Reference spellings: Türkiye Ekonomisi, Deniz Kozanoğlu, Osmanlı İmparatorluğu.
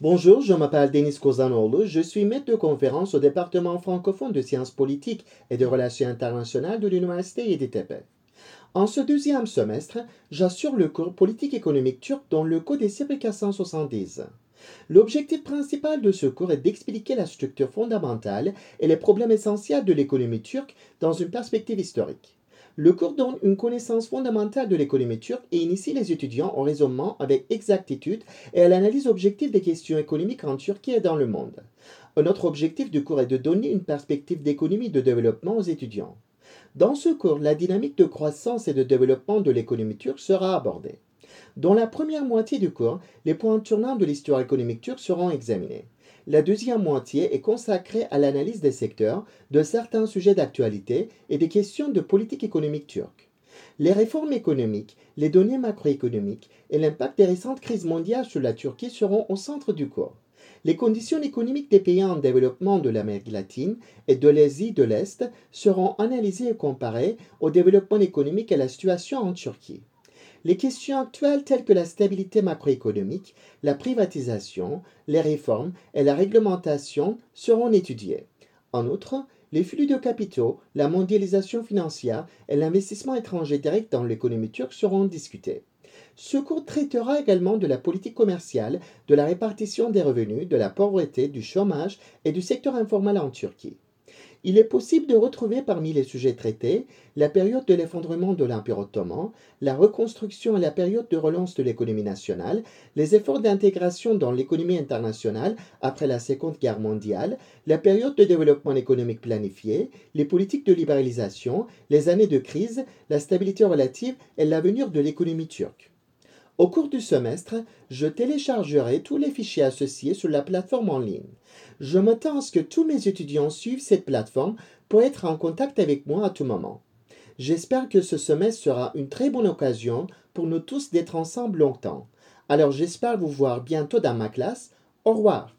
Bonjour, je m'appelle Deniz Kozanoğlu. Je suis maître de conférence au département francophone de sciences politiques et de relations internationales de l'Université Yeditepe. En ce deuxième semestre, j'assure le cours politique économique turque dans le code des SPRI 470. L'objectif principal de ce cours est d'expliquer la structure fondamentale et les problèmes essentiels de l'économie turque dans une perspective historique. Le cours donne une connaissance fondamentale de l'économie turque et initie les étudiants au raisonnement avec exactitude et à l'analyse objective des questions économiques en Turquie et dans le monde. Un autre objectif du cours est de donner une perspective d'économie de développement aux étudiants. Dans ce cours, la dynamique de croissance et de développement de l'économie turque sera abordée. Dans la première moitié du cours, les points tournants de l'histoire économique turque seront examinés. La deuxième moitié est consacrée à l'analyse des secteurs, de certains sujets d'actualité et des questions de politique économique turque. Les réformes économiques, les données macroéconomiques et l'impact des récentes crises mondiales sur la Turquie seront au centre du cours. Les conditions économiques des pays en développement de l'Amérique latine et de l'Asie de l'Est seront analysées et comparées au développement économique et à la situation en Turquie. Les questions actuelles telles que la stabilité macroéconomique, la privatisation, les réformes et la réglementation seront étudiées. En outre, les flux de capitaux, la mondialisation financière et l'investissement étranger direct dans l'économie turque seront discutés. Ce cours traitera également de la politique commerciale, de la répartition des revenus, de la pauvreté, du chômage et du secteur informel en Turquie. Il est possible de retrouver parmi les sujets traités la période de l'effondrement de l'Empire ottoman, la reconstruction et la période de relance de l'économie nationale, les efforts d'intégration dans l'économie internationale après la Seconde Guerre mondiale, la période de développement économique planifié, les politiques de libéralisation, les années de crise, la stabilité relative et l'avenir de l'économie turque. Au cours du semestre, je téléchargerai tous les fichiers associés sur la plateforme en ligne. Je m'attends à ce que tous mes étudiants suivent cette plateforme pour être en contact avec moi à tout moment. J'espère que ce semestre sera une très bonne occasion pour nous tous d'être ensemble longtemps. Alors j'espère vous voir bientôt dans ma classe. Au revoir.